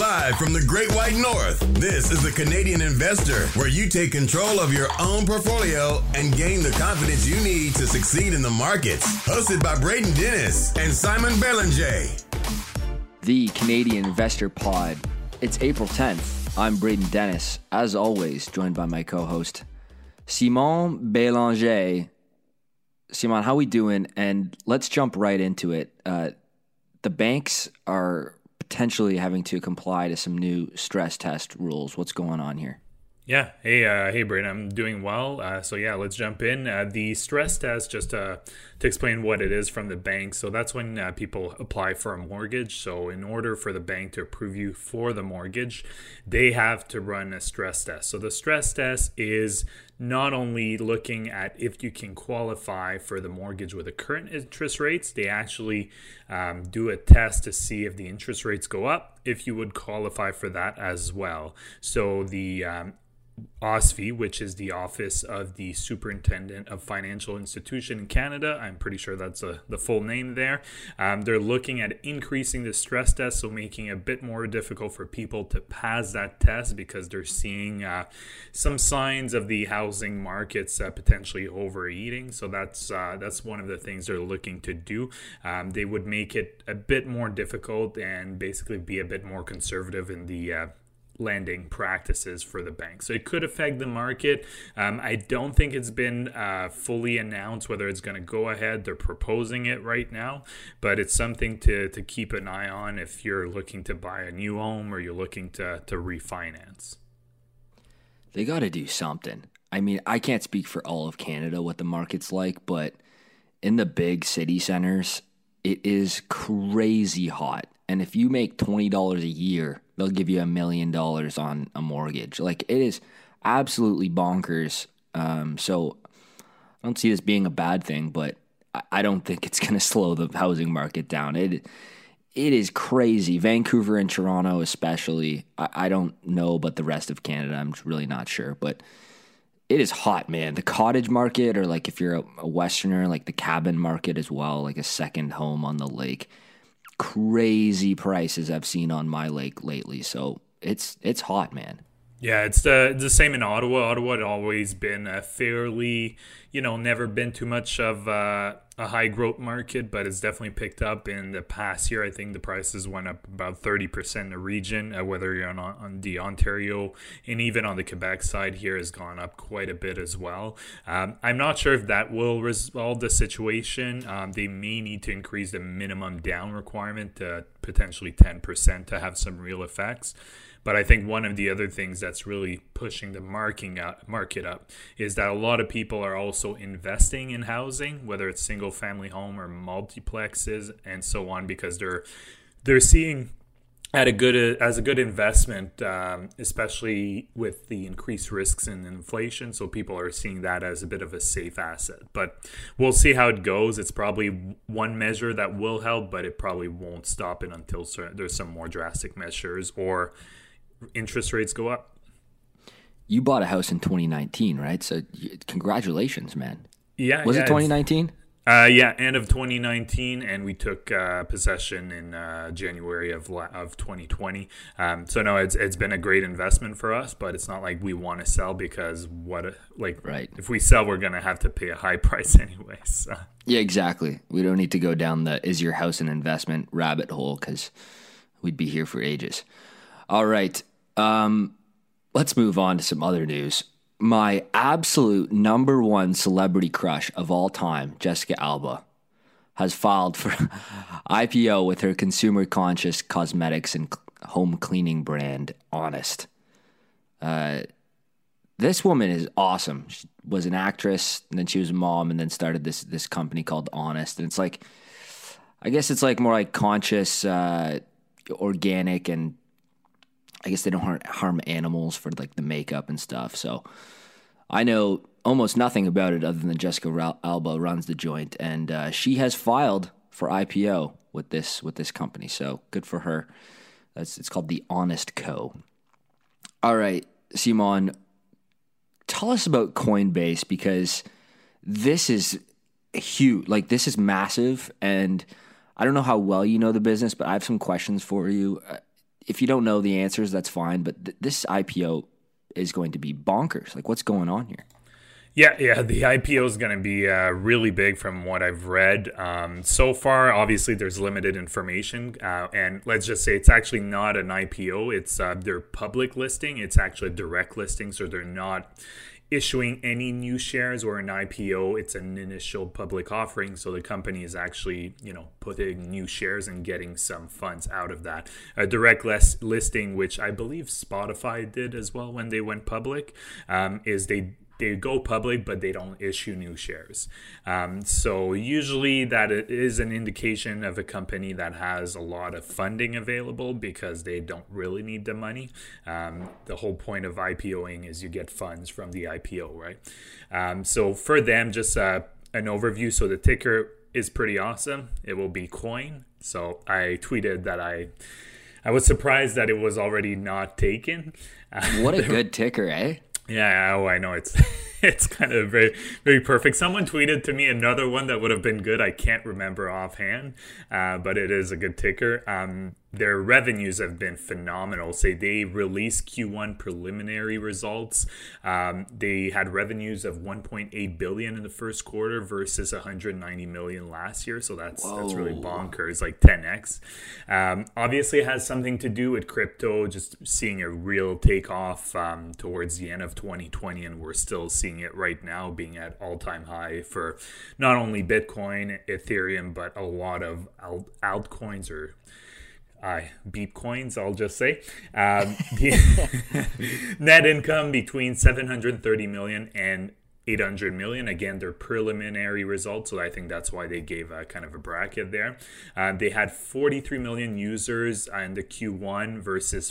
Live from the Great White North, this is The Canadian Investor, where you take control of your own portfolio and gain the confidence you need to succeed in the markets. Hosted by Braden Dennis and Simon Belanger. The Canadian Investor Pod. It's April 10th. I'm Braden Dennis, as always, joined by my co-host, Simon Belanger. Simon, how we doing? And let's jump right into it. The banks are potentially having to comply to some new stress test rules. What's going on here? Yeah. Hey, Braden. I'm doing well. So, let's jump in. The stress test, just to explain what it is from the bank. So that's when people apply for a mortgage. So in order for the bank to approve you for the mortgage, they have to run a stress test. So the stress test is not only looking at if you can qualify for the mortgage with the current interest rates, they actually do a test to see if the interest rates go up, if you would qualify for that as well. So the OSFI, which is the Office of the Superintendent of Financial Institution in Canada. I'm pretty sure that's the full name there. They're looking at increasing the stress test, so making it a bit more difficult for people to pass that test because they're seeing some signs of the housing markets potentially overeating. So that's one of the things they're looking to do. They would make it a bit more difficult and basically be a bit more conservative in the lending practices for the bank. So it could affect the market. I don't think it's been fully announced whether it's going to go ahead. They're proposing it right now, but it's something to keep an eye on if you're looking to buy a new home or you're looking to refinance. They got to do something. I mean, I can't speak for all of Canada what the market's like, but in the big city centers, it is crazy hot. And if you make $20 a year, they'll give you $1 million on a mortgage. Like, it is absolutely bonkers. So I don't see this being a bad thing, but I don't think it's going to slow the housing market down. It is crazy. Vancouver and Toronto especially. I don't know about the rest of Canada. I'm really not sure, but it is hot, man. The cottage market, or like if you're a Westerner, like the cabin market as well, like a second home on the lake. Crazy prices I've seen on my lake lately. So it's hot, man. Yeah, it's the same in Ottawa. Ottawa had always been a fairly, never been too much of a high growth market, but it's definitely picked up in the past year. I think the prices went up about 30% in the region, whether you're on the Ontario, and even on the Quebec side here has gone up quite a bit as well. I'm not sure if that will resolve the situation. They may need to increase the minimum down requirement to potentially 10% to have some real effects. But I think one of the other things that's really pushing the market up is that a lot of people are also investing in housing, whether it's single family home or multiplexes and so on, because they're seeing as a good investment, especially with the increased risks in inflation. So people are seeing that as a bit of a safe asset. But we'll see how it goes. It's probably one measure that will help, but it probably won't stop it until there's some more drastic measures or interest rates go up. You bought a house in 2019, right? So congratulations, man. Yeah. Was it 2019? End of 2019, and we took possession in January of 2020. So no, it's been a great investment for us, but it's not like we want to sell because if we sell, we're gonna have to pay a high price anyway. So. Yeah, exactly. We don't need to go down the "is your house an investment" rabbit hole because we'd be here for ages. All right, let's move on to some other news. My absolute number one celebrity crush of all time, Jessica Alba, has filed for IPO with her consumer-conscious cosmetics and home cleaning brand, Honest. This woman is awesome. She was an actress, and then she was a mom, and then started this company called Honest. And it's like, I guess it's like more like conscious, organic, and I guess they don't harm animals for like the makeup and stuff. So I know almost nothing about it other than Jessica Alba runs the joint, and she has filed for IPO with this company. So good for her. It's called the Honest Co. All right, Simon, tell us about Coinbase, because this is huge. Like, this is massive, and I don't know how well you know the business, but I have some questions for you. if you don't know the answers, that's fine. But this IPO is going to be bonkers. Like, what's going on here? Yeah. The IPO is going to be really big from what I've read. So far, obviously, there's limited information. And let's just say it's actually not an IPO. It's their public listing. It's actually a direct listing. So they're not issuing any new shares or an IPO. It's an initial public offering. So the company is actually, putting new shares and getting some funds out of that. A direct listing, which I believe Spotify did as well when they went public, is they go public, but they don't issue new shares. So usually that is an indication of a company that has a lot of funding available because they don't really need the money. The whole point of IPOing is you get funds from the IPO, right? So for them, just an overview. So the ticker is pretty awesome. It will be Coin. So I tweeted that I was surprised that it was already not taken. What a good ticker, eh? Yeah, I know. It's kind of very, very perfect. Someone tweeted to me another one that would have been good. I can't remember offhand, but it is a good ticker. Their revenues have been phenomenal. Say they released Q1 preliminary results. They had revenues of 1.8 billion in the first quarter versus 190 million last year. So that's really bonkers, like 10x. Obviously, it has something to do with crypto. Just seeing a real takeoff towards the end of 2020, and we're still seeing it right now, being at all-time high for not only Bitcoin, Ethereum, but a lot of altcoins or beep coins, I'll just say. Net income between 730 million and 800 million. Again, their preliminary results, so I think that's why they gave a kind of a bracket there. They had 43 million users in the Q1 versus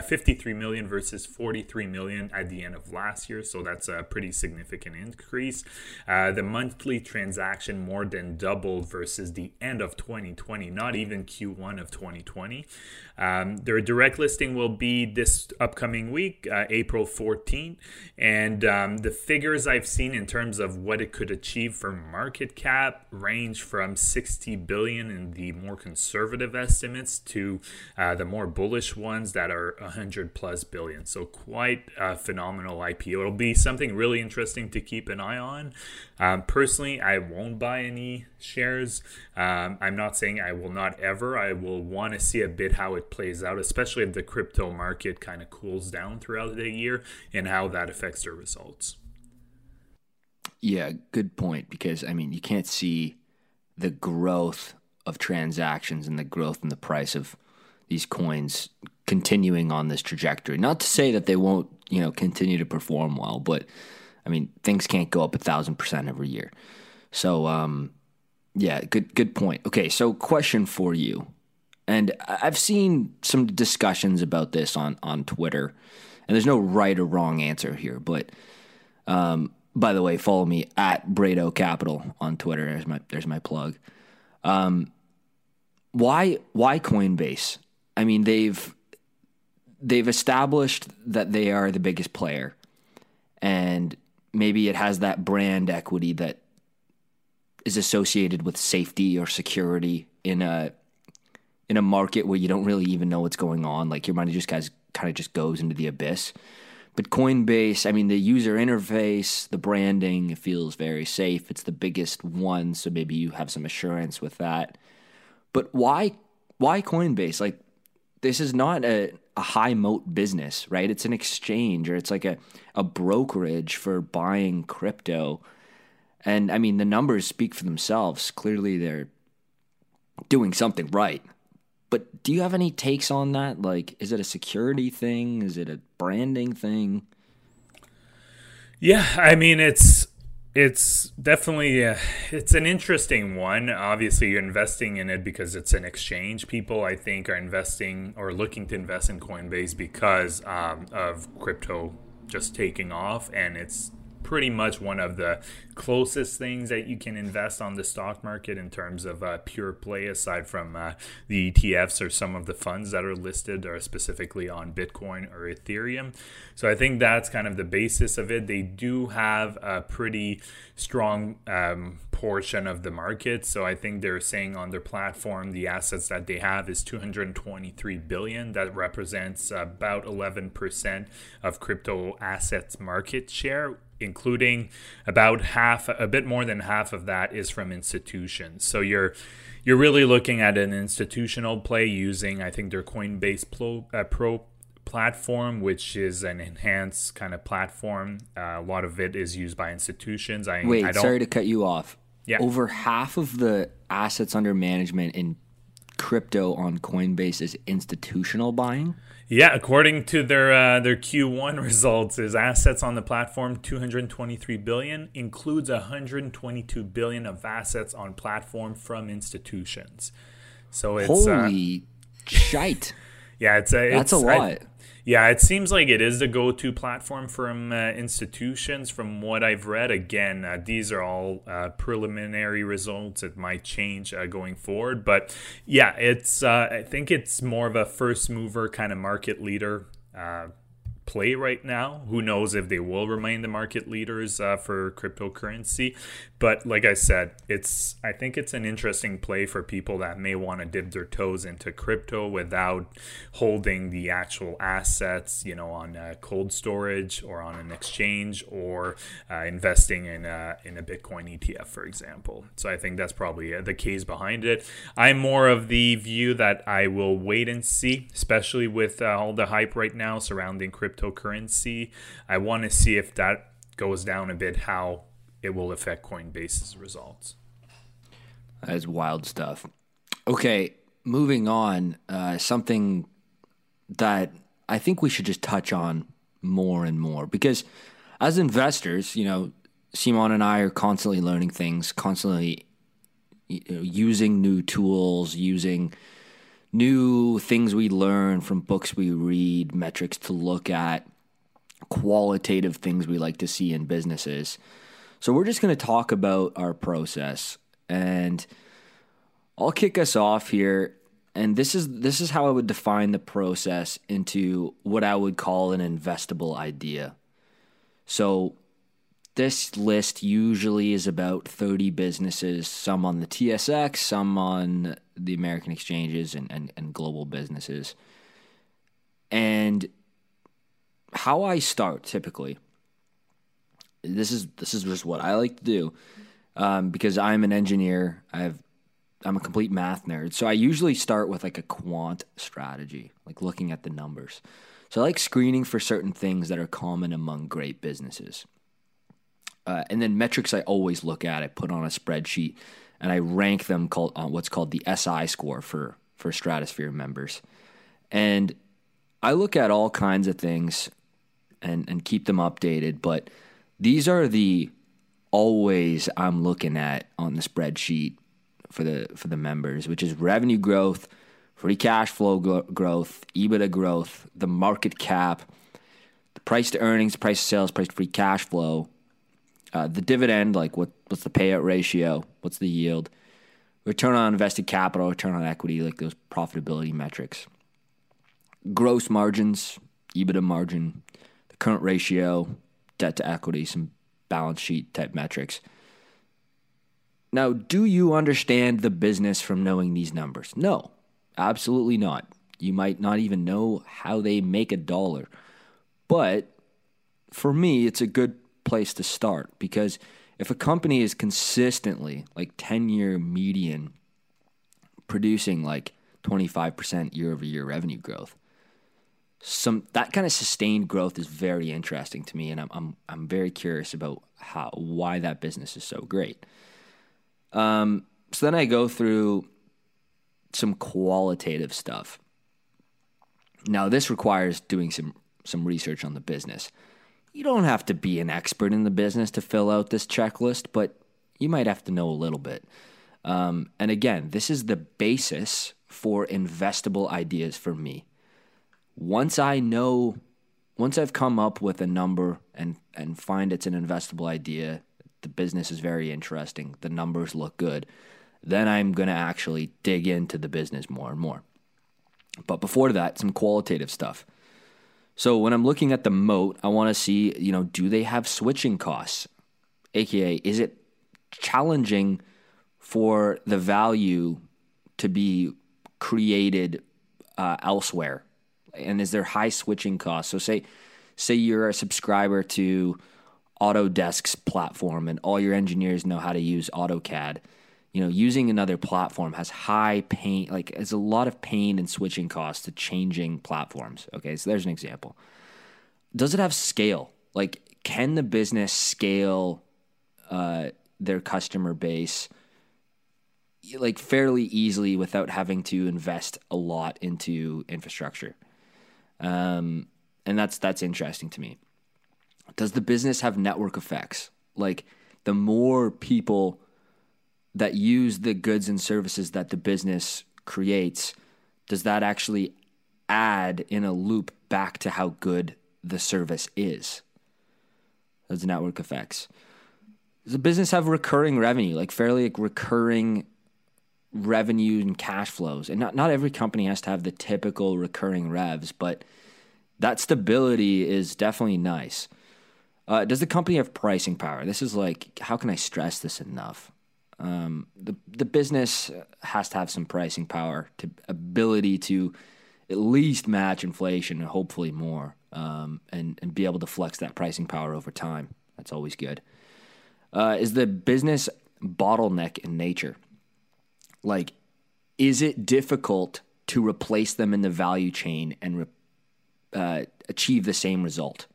53 million versus 43 million at the end of last year. So that's a pretty significant increase. The monthly transaction more than doubled versus the end of 2020, not even Q1 of 2020. Their direct listing will be this upcoming week, April 14. And the figures I've seen in terms of what it could achieve for market cap range from 60 billion in the more conservative estimates to the more bullish ones that are 100 plus billion. So quite a phenomenal IPO. It'll be something really interesting to keep an eye on. Personally, I won't buy any shares. I'm not saying I will not ever. I will want to see a bit how it plays out, especially if the crypto market kind of cools down throughout the year and how that affects their results. Yeah, good point. Because, you can't see the growth of transactions and the growth in the price of these coins continuing on this trajectory. Not to say that they won't, continue to perform well, but things can't go up 1,000% every year. So, yeah, good point. Okay, so question for you, and I've seen some discussions about this on Twitter, and there's no right or wrong answer here. But by the way, follow me at Brado Capital on Twitter. There's my plug. Why Coinbase? They've established that they are the biggest player, and maybe it has that brand equity that is associated with safety or security in a market where you don't really even know what's going on. Like, your money just kind of goes into the abyss. But Coinbase, the user interface, the branding, it feels very safe. It's the biggest one, so maybe you have some assurance with that. But why Coinbase? Like, this is not a high moat business, right? It's an exchange, or it's like a brokerage for buying crypto. And the numbers speak for themselves. Clearly they're doing something right. But do you have any takes on that? Like, is it a security thing? Is it a branding thing? Yeah, It's definitely it's an interesting one. Obviously, you're investing in it because it's an exchange. People, I think, are investing or looking to invest in Coinbase because of crypto just taking off, and it's pretty much one of the closest things that you can invest on the stock market in terms of pure play, aside from the ETFs or some of the funds that are listed or specifically on Bitcoin or Ethereum. So I think that's kind of the basis of it. They do have a pretty strong portion of the market. So I think they're saying on their platform, the assets that they have is $223 billion. That represents about 11% of crypto assets market share, including about half, a bit more than half of that is from institutions. So you're really looking at an institutional play using, I think, their Coinbase Pro platform, which is an enhanced kind of platform. A lot of it is used by institutions. Sorry to cut you off. Yeah. Over half of the assets under management in crypto on Coinbase is institutional buying. Yeah, according to their Q1 results, is assets on the platform $223 billion, includes $122 billion of assets on platform from institutions. So it's holy shite. Yeah, that's a lot. It seems like it is the go-to platform from institutions. From what I've read, again, these are all preliminary results. It might change going forward. But yeah, it's I think it's more of a first mover kind of market leader play right now. Who knows if they will remain the market leaders for cryptocurrency. But like I said, I think it's an interesting play for people that may want to dip their toes into crypto without holding the actual assets, you know, on cold storage or on an exchange, or investing in a Bitcoin ETF, for example. So I think that's probably the case behind it. I'm more of the view that I will wait and see, especially with all the hype right now surrounding cryptocurrency. I want to see if that goes down a bit, how it will affect Coinbase's results. That is wild stuff. Okay, moving on. Something that I think we should just touch on more and more, because as investors, you know, Simon and I are constantly learning things, constantly using new tools, using new things we learn from books we read, metrics to look at, qualitative things we like to see in businesses. So we're just going to talk about our process, and I'll kick us off here. And this is how I would define the process into what I would call an investable idea. So this list usually is about 30 businesses, some on the TSX, some on the American exchanges and global businesses. And how I start typically, this is just what I like to do, because I'm an engineer. I'm a complete math nerd. So I usually start with like a quant strategy, like looking at the numbers. So I like screening for certain things that are common among great businesses. And then metrics I always look at, I put on a spreadsheet, and I rank them on what's called the SI score for Stratosphere members. And I look at all kinds of things and keep them updated, but these are the always I'm looking at on the spreadsheet for the members, which is revenue growth, free cash flow growth, EBITDA growth, the market cap, the price to earnings, price to sales, price to free cash flow, the dividend, like what's the payout ratio, what's the yield, return on invested capital, return on equity, like those profitability metrics, gross margins, EBITDA margin, the current ratio, debt to equity, some balance sheet type metrics. Now, do you understand the business from knowing these numbers? No, absolutely not. You might not even know how they make a dollar. But for me, it's a good place to start, because if a company is consistently, like 10-year median, producing like 25% year-over-year revenue growth, that kind of sustained growth is very interesting to me, and I'm very curious about why that business is so great. So then I go through some qualitative stuff. Now this requires doing some research on the business. You don't have to be an expert in the business to fill out this checklist, but you might have to know a little bit. And again, this is the basis for investable ideas for me. Once I've come up with a number and find it's an investable idea, the business is very interesting, the numbers look good, then I'm going to actually dig into the business more and more. But before that, some qualitative stuff. So when I'm looking at the moat, I want to see, do they have switching costs? AKA, is it challenging for the value to be created elsewhere. And is there high switching costs? So say you're a subscriber to Autodesk's platform and all your engineers know how to use AutoCAD. You know, using another platform has high pain, like it's a lot of pain and switching costs to changing platforms. Okay, so there's an example. Does it have scale? Like, can the business scale their customer base like fairly easily without having to invest a lot into infrastructure? And that's interesting to me. Does the business have network effects? Like, the more people that use the goods and services that the business creates, does that actually add in a loop back to how good the service is? Those network effects. Does the business have recurring revenue, like fairly like recurring revenue and cash flows? And not every company has to have the typical recurring revs, but that stability is definitely nice. Does the company have pricing power? This is like, how can I stress this enough? The business has to have some pricing power, to ability to at least match inflation and hopefully more, and be able to flex that pricing power over time. That's always good. Is the business bottleneck in nature? Like, is it difficult to replace them in the value chain and achieve the same result?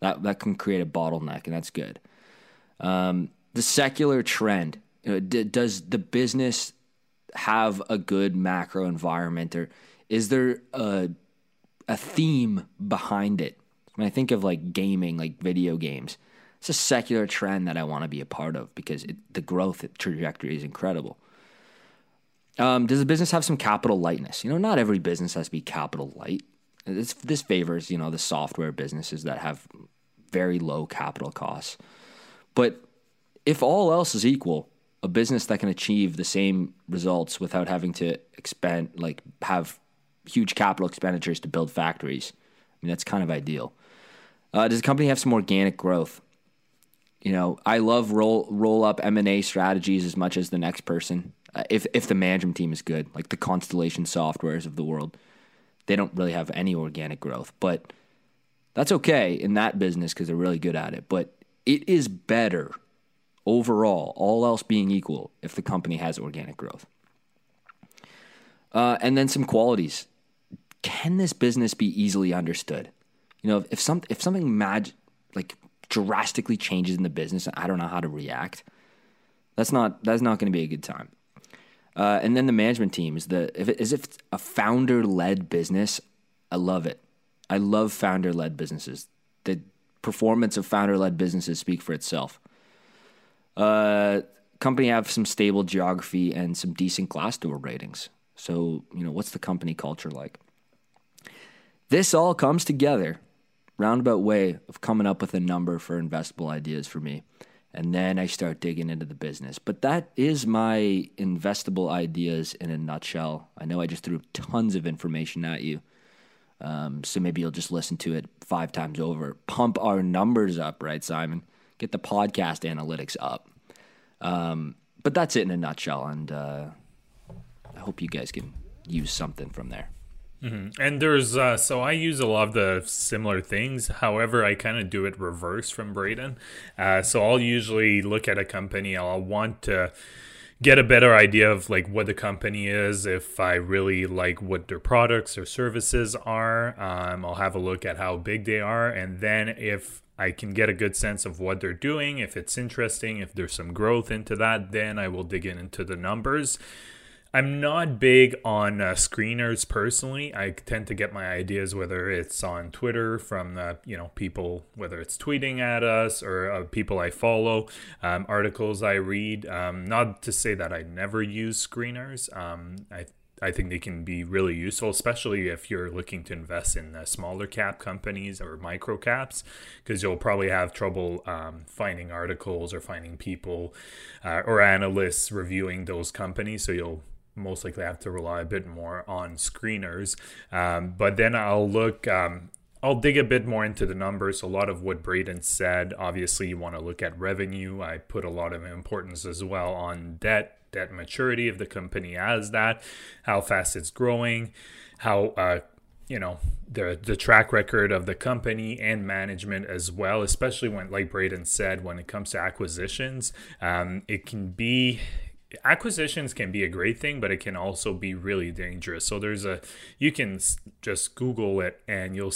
That can create a bottleneck, and that's good. The secular trend. Does the business have a good macro environment, or is there a theme behind it? When I think of like gaming, like video games, it's a secular trend that I want to be a part of because the growth trajectory is incredible. Does the business have some capital lightness? You know, not every business has to be capital light. This favors, you know, the software businesses that have very low capital costs. But if all else is equal, a business that can achieve the same results without having to expend, like have huge capital expenditures to build factories. I mean, that's kind of ideal. Does the company have some organic growth? You know, I love roll up M&A strategies as much as the next person. If the management team is good, like the Constellation Softwares of the world, they don't really have any organic growth, but that's okay in that business because they're really good at it. But it is better overall, all else being equal, if the company has organic growth. And then some qualities. Can this business be easily understood? You know, if something like drastically changes in the business, I don't know how to react. That's not going to be a good time. And then the management team if it's a founder-led business, I love it. I love founder-led businesses. The performance of founder-led businesses speak for itself. Company have some stable geography and some decent Glassdoor ratings. So, you know, what's the company culture like? This all comes together, roundabout way of coming up with a number for investable ideas for me. And then I start digging into the business. But that is my investable ideas in a nutshell. I know I just threw tons of information at you. So maybe you'll just listen to it 5 times over. Pump our numbers up, right, Simon? Get the podcast analytics up. But that's it in a nutshell, and I hope you guys can use something from there. Mm-hmm. And there's so I use a lot of the similar things. However, I kind of do it reverse from Braden. So I'll usually look at a company. I'll want to get a better idea of like what the company is, if I really like what their products or services are. I'll have a look at how big they are, and then if I can get a good sense of what they're doing, if it's interesting, if there's some growth into that, then I will dig into the numbers. I'm not big on screeners personally. I tend to get my ideas, whether it's on Twitter from people, whether it's tweeting at us or people I follow, articles I read. Not to say that I never use screeners. I think they can be really useful, especially if you're looking to invest in smaller cap companies or micro caps, because you'll probably have trouble finding articles or finding people or analysts reviewing those companies. So you'll most likely have to rely a bit more on screeners. But then I'll look I'll dig a bit more into the numbers. A lot of what Braden said, obviously you want to look at revenue. I put a lot of importance as well on debt maturity, if the company has that, how fast it's growing, how, the track record of the company and management as well, especially when, like Braden said, when it comes to acquisitions, acquisitions can be a great thing, but it can also be really dangerous. So you can just Google it and you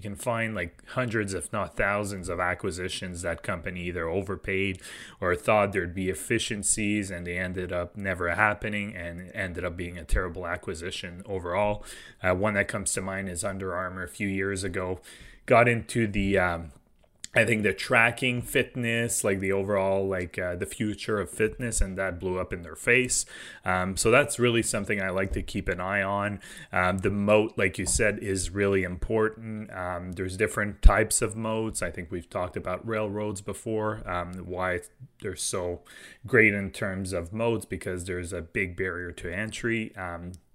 can find like hundreds, if not thousands of acquisitions that company either overpaid or thought there'd be efficiencies and they ended up never happening and ended up being a terrible acquisition overall. One that comes to mind is Under Armour a few years ago, got into the, I think the tracking fitness, like the overall, like the future of fitness, and that blew up in their face. So that's really something I like to keep an eye on. The moat, like you said, is really important. There's different types of moats. I think we've talked about railroads before, why they're so great in terms of moats, because there's a big barrier to entry.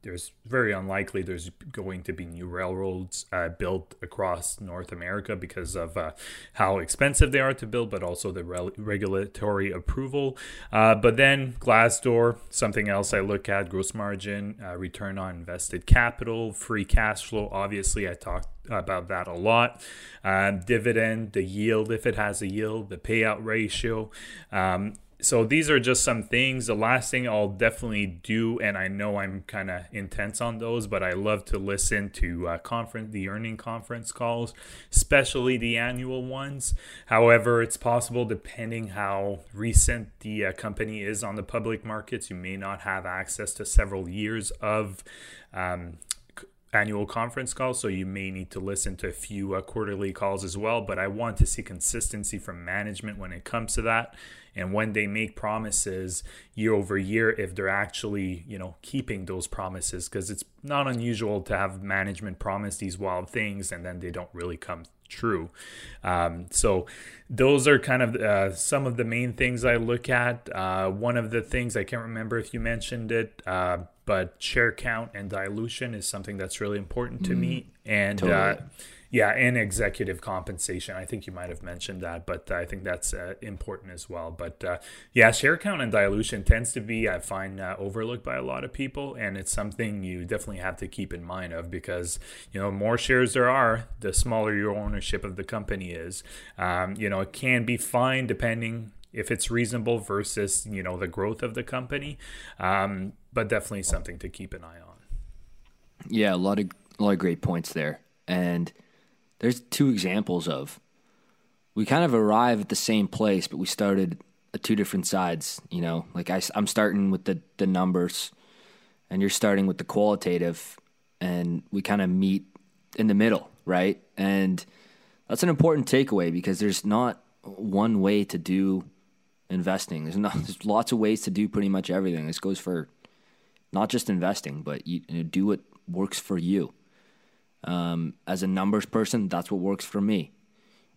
There's very unlikely there's going to be new railroads built across North America because of how expensive they are to build, but also the regulatory approval. But then Glassdoor, something else I look at, gross margin, return on invested capital, free cash flow. Obviously, I talked about that a lot. Dividend, the yield, if it has a yield, the payout ratio. So these are just some things. The last thing I'll definitely do, and I know I'm kind of intense on those, but I love to listen to the earning conference calls, especially the annual ones. However, it's possible, depending how recent the company is on the public markets, you may not have access to several years of annual conference call, so you may need to listen to a few quarterly calls as well. But I want to see consistency from management when it comes to that, and when they make promises year over year, if they're actually keeping those promises, because it's not unusual to have management promise these wild things and then they don't really come true. So those are kind of some of the main things I look at. One of the things, I can't remember if you mentioned it, but share count and dilution is something that's really important to me. And totally. And executive compensation. I think you might have mentioned that, but I think that's important as well. But share count and dilution tends to be, I find, overlooked by a lot of people. And it's something you definitely have to keep in mind of, because, more shares there are, the smaller your ownership of the company is. It can be fine depending if it's reasonable versus, the growth of the company. But definitely something to keep an eye on. Yeah, a lot of great points there. And there's two examples of, we kind of arrive at the same place, but we started at two different sides, like I'm starting with the numbers and you're starting with the qualitative, and we kind of meet in the middle, right? And that's an important takeaway, because there's not one way to do investing. There's lots of ways to do pretty much everything. This goes for not just investing, but you do what works for you. As a numbers person, that's what works for me.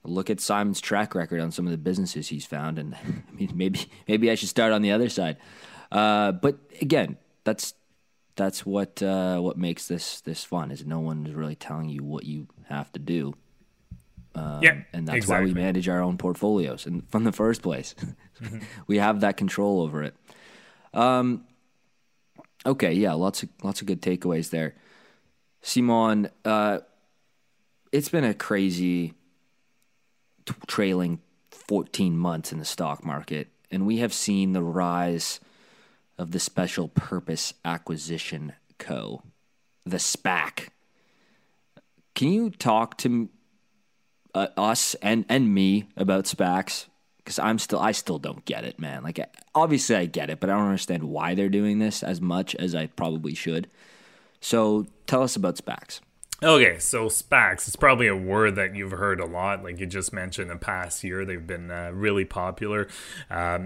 Look at Simon's track record on some of the businesses he's found, and I mean, maybe I should start on the other side. But again, that's what makes this fun, is no one is really telling you what you have to do. And that's exactly why we manage our own portfolios and from the first place. Mm-hmm. We have that control over it. Okay, yeah, lots of good takeaways there. Simon, it's been a crazy trailing 14 months in the stock market, and we have seen the rise of the Special Purpose Acquisition Co., the SPAC. Can you talk to us and me about SPACs? Because I still don't get it, man. Like, obviously I get it, but I don't understand why they're doing this as much as I probably should. So tell us about SPACs. Okay, so SPACs, it's probably a word that you've heard a lot. Like you just mentioned, the past year, they've been really popular.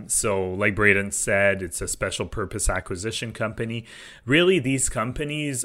So like Braden said, it's a special purpose acquisition company. Really, these companies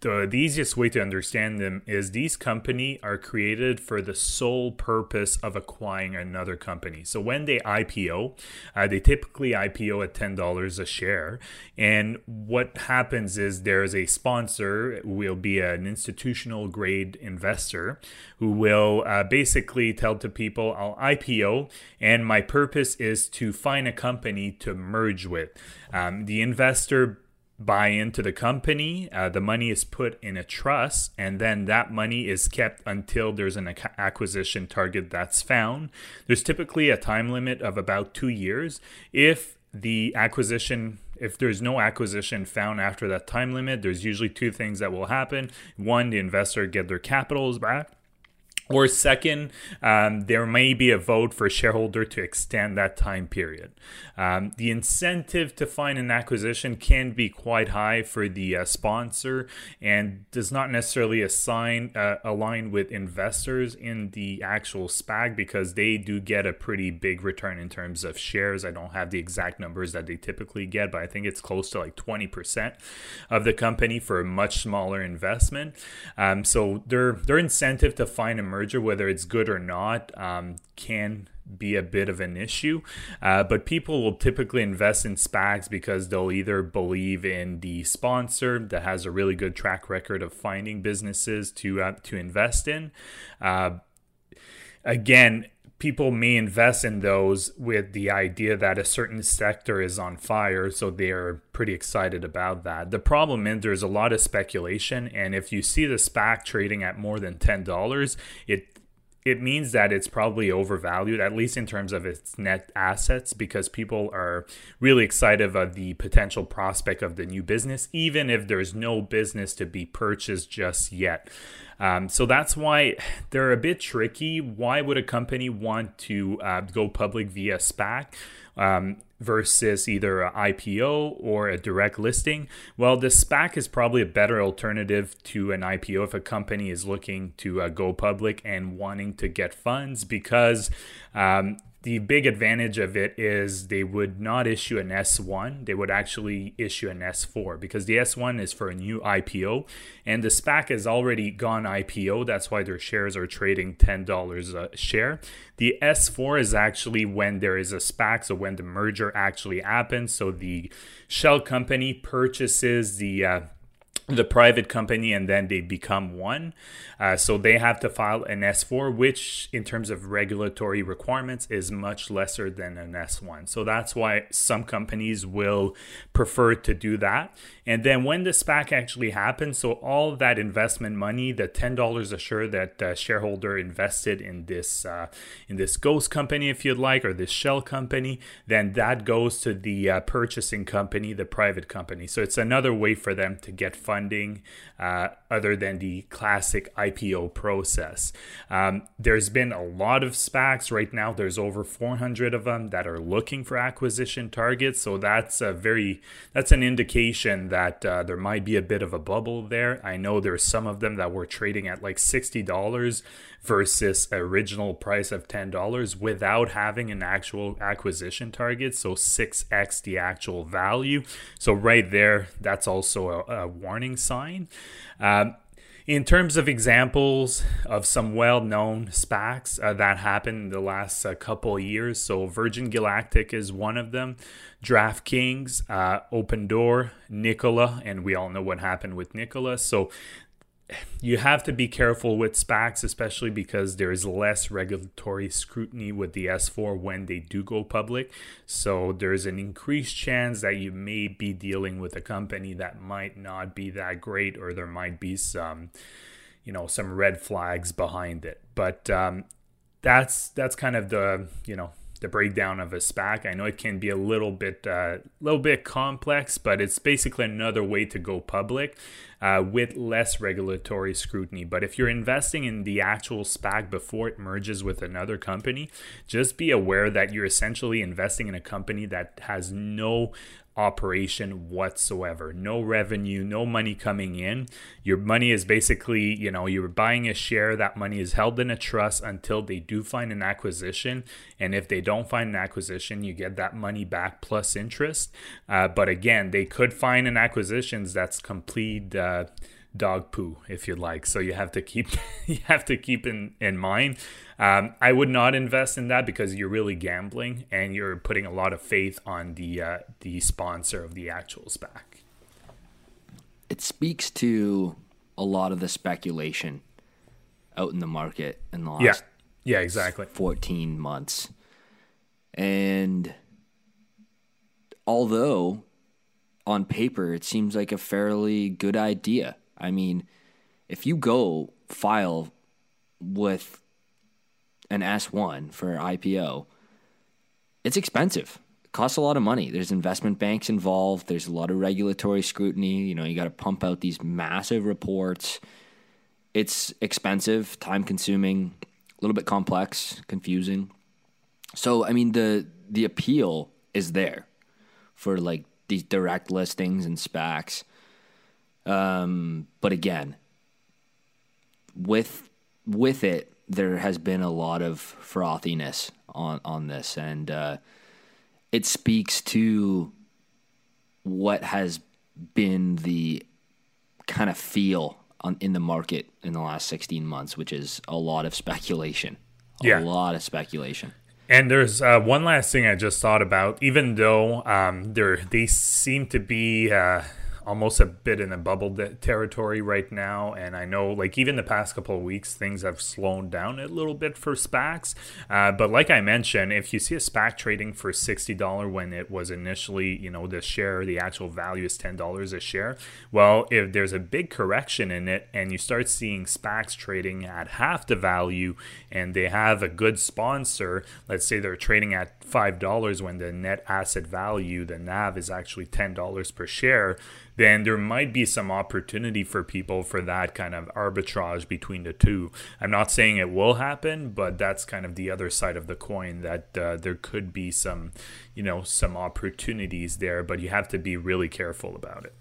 The easiest way to understand them is these companies are created for the sole purpose of acquiring another company. So when they IPO, they typically IPO at $10 a share. And what happens is there's a sponsor, it will be an institutional grade investor, who will basically tell to people, I'll IPO and my purpose is to find a company to merge with. The investor buy into the company, the money is put in a trust, and then that money is kept until there's an acquisition target that's found. There's typically a time limit of about 2 years. If there's no acquisition found after that time limit, there's usually two things that will happen. One, the investor get their capitals back. Or second, there may be a vote for shareholder to extend that time period. The incentive to find an acquisition can be quite high for the sponsor and does not necessarily align with investors in the actual SPAC, because they do get a pretty big return in terms of shares. I don't have the exact numbers that they typically get, but I think it's close to like 20% of the company for a much smaller investment. So their incentive to find a merger, whether it's good or not, can be a bit of an issue, but people will typically invest in SPACs because they'll either believe in the sponsor that has a really good track record of finding businesses to invest in. Again, people may invest in those with the idea that a certain sector is on fire, so they're pretty excited about that. The problem is there's a lot of speculation, and if you see the SPAC trading at more than $10, it means that it's probably overvalued, at least in terms of its net assets, because people are really excited about the potential prospect of the new business, even if there's no business to be purchased just yet. So that's why they're a bit tricky. Why would a company want to go public via SPAC versus either an IPO or a direct listing? Well, the SPAC is probably a better alternative to an IPO if a company is looking to go public and wanting to get funds, because the big advantage of it is they would not issue an S1. They would actually issue an S4, because the S1 is for a new IPO and the SPAC has already gone IPO. That's why their shares are trading $10 a share. The S4 is actually when there is a SPAC, so when the merger actually happens. So the shell company purchases the private company and then they become one. So they have to file an S4, which in terms of regulatory requirements is much lesser than an S1. So that's why some companies will prefer to do that. And then when the SPAC actually happens, so all that investment money, the $10 a share that the shareholder invested in this ghost company, if you'd like, or this shell company, then that goes to the purchasing company, the private company. So it's another way for them to get funding other than the classic IPO process. There's been a lot of SPACs right now. There's over 400 of them that are looking for acquisition targets. So that's an indication that there might be a bit of a bubble there. I know there's some of them that were trading at like $60 versus original price of $10 without having an actual acquisition target. So 6x the actual value. So right there, that's also a warning sign. In terms of examples of some well-known SPACs that happened in the last couple of years, so Virgin Galactic is one of them, DraftKings, Opendoor, Nikola, and we all know what happened with Nikola. So you have to be careful with SPACs, especially because there is less regulatory scrutiny with the S4 when they do go public. So there's an increased chance that you may be dealing with a company that might not be that great, or there might be some red flags behind it. But that's kind of the breakdown of a SPAC. I know it can be a little bit complex, but it's basically another way to go public with less regulatory scrutiny. But if you're investing in the actual SPAC before it merges with another company, just be aware that you're essentially investing in a company that has no operation whatsoever, no revenue, no money coming in. Your money is basically, you're buying a share. That money is held in a trust until they do find an acquisition. And if they don't find an acquisition, you get that money back plus interest. But again, they could find an acquisition that's complete dog poo, if you like. So you have to keep in mind. I would not invest in that because you're really gambling and you're putting a lot of faith on the sponsor of the actual SPAC. It speaks to a lot of the speculation out in the market in the last 14 months. And although on paper it seems like a fairly good idea, I mean, if you go file with an S1 for IPO, it's expensive. It costs a lot of money. There's investment banks involved. There's a lot of regulatory scrutiny. You know, you got to pump out these massive reports. It's expensive, time-consuming, a little bit complex, confusing. So, I mean, the appeal is there for, like, these direct listings and SPACs. But again, with it, there has been a lot of frothiness on this, and it speaks to what has been the kind of feel in the market in the last 16 months, which is a lot of speculation. And there's one last thing I just thought about. Even though they seem to be almost a bit in a bubble territory right now, and I know, like, even the past couple of weeks, things have slowed down a little bit for SPACs. But like I mentioned, if you see a SPAC trading for $60 when it was initially, you know, the share, the actual value is $10 a share. Well, if there's a big correction in it and you start seeing SPACs trading at half the value and they have a good sponsor, let's say they're trading at $5 when the net asset value, the NAV, is actually $10 per share, then there might be some opportunity for people for that kind of arbitrage between the two. I'm not saying it will happen, but that's kind of the other side of the coin, that there could be some, you know, some opportunities there, but you have to be really careful about it.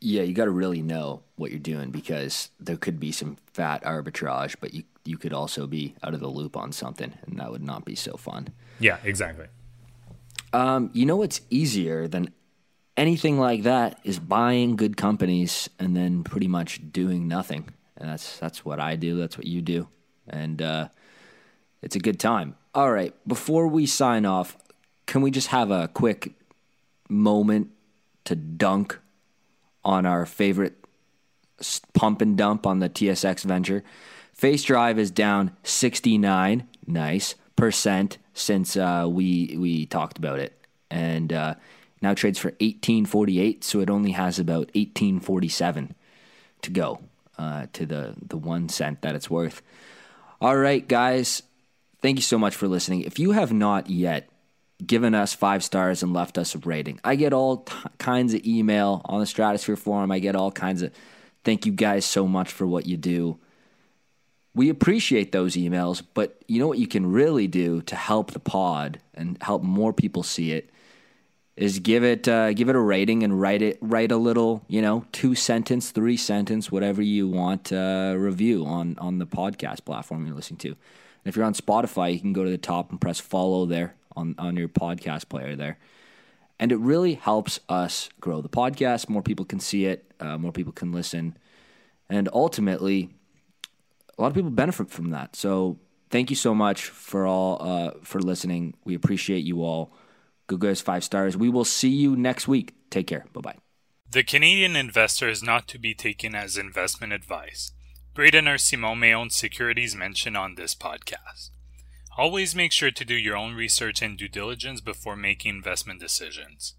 Yeah, you got to really know what you're doing, because there could be some fat arbitrage, but you could also be out of the loop on something, and that would not be so fun. Yeah, exactly. You know what's easier than anything like that is buying good companies and then pretty much doing nothing. And that's what I do. That's what you do. And it's a good time. All right, before we sign off, can we just have a quick moment to dunk on our favorite pump and dump on the TSX venture? FaceDrive is down 69% since we talked about it. And now trades for $18.48, so it only has about $18.47 to go to the 1 cent that it's worth. All right, guys, thank you so much for listening. If you have not yet given us 5 stars and left us a rating, I get all kinds of email on the Stratosphere Forum. I get all kinds of thank you guys so much for what you do. We appreciate those emails, but you know what you can really do to help the pod and help more people see it is give it a rating and write a little, you know, 2-sentence, 3-sentence, whatever you want, review on the podcast platform you're listening to. And if you're on Spotify, you can go to the top and press follow there on your podcast player there. And it really helps us grow the podcast. More people can see it. More people can listen. And ultimately, a lot of people benefit from that. So thank you so much for all for listening. We appreciate you all. Google is 5 stars. We will see you next week. Take care. Bye-bye. The Canadian investor is not to be taken as investment advice. Braden or Simon may own securities mentioned on this podcast. Always make sure to do your own research and due diligence before making investment decisions.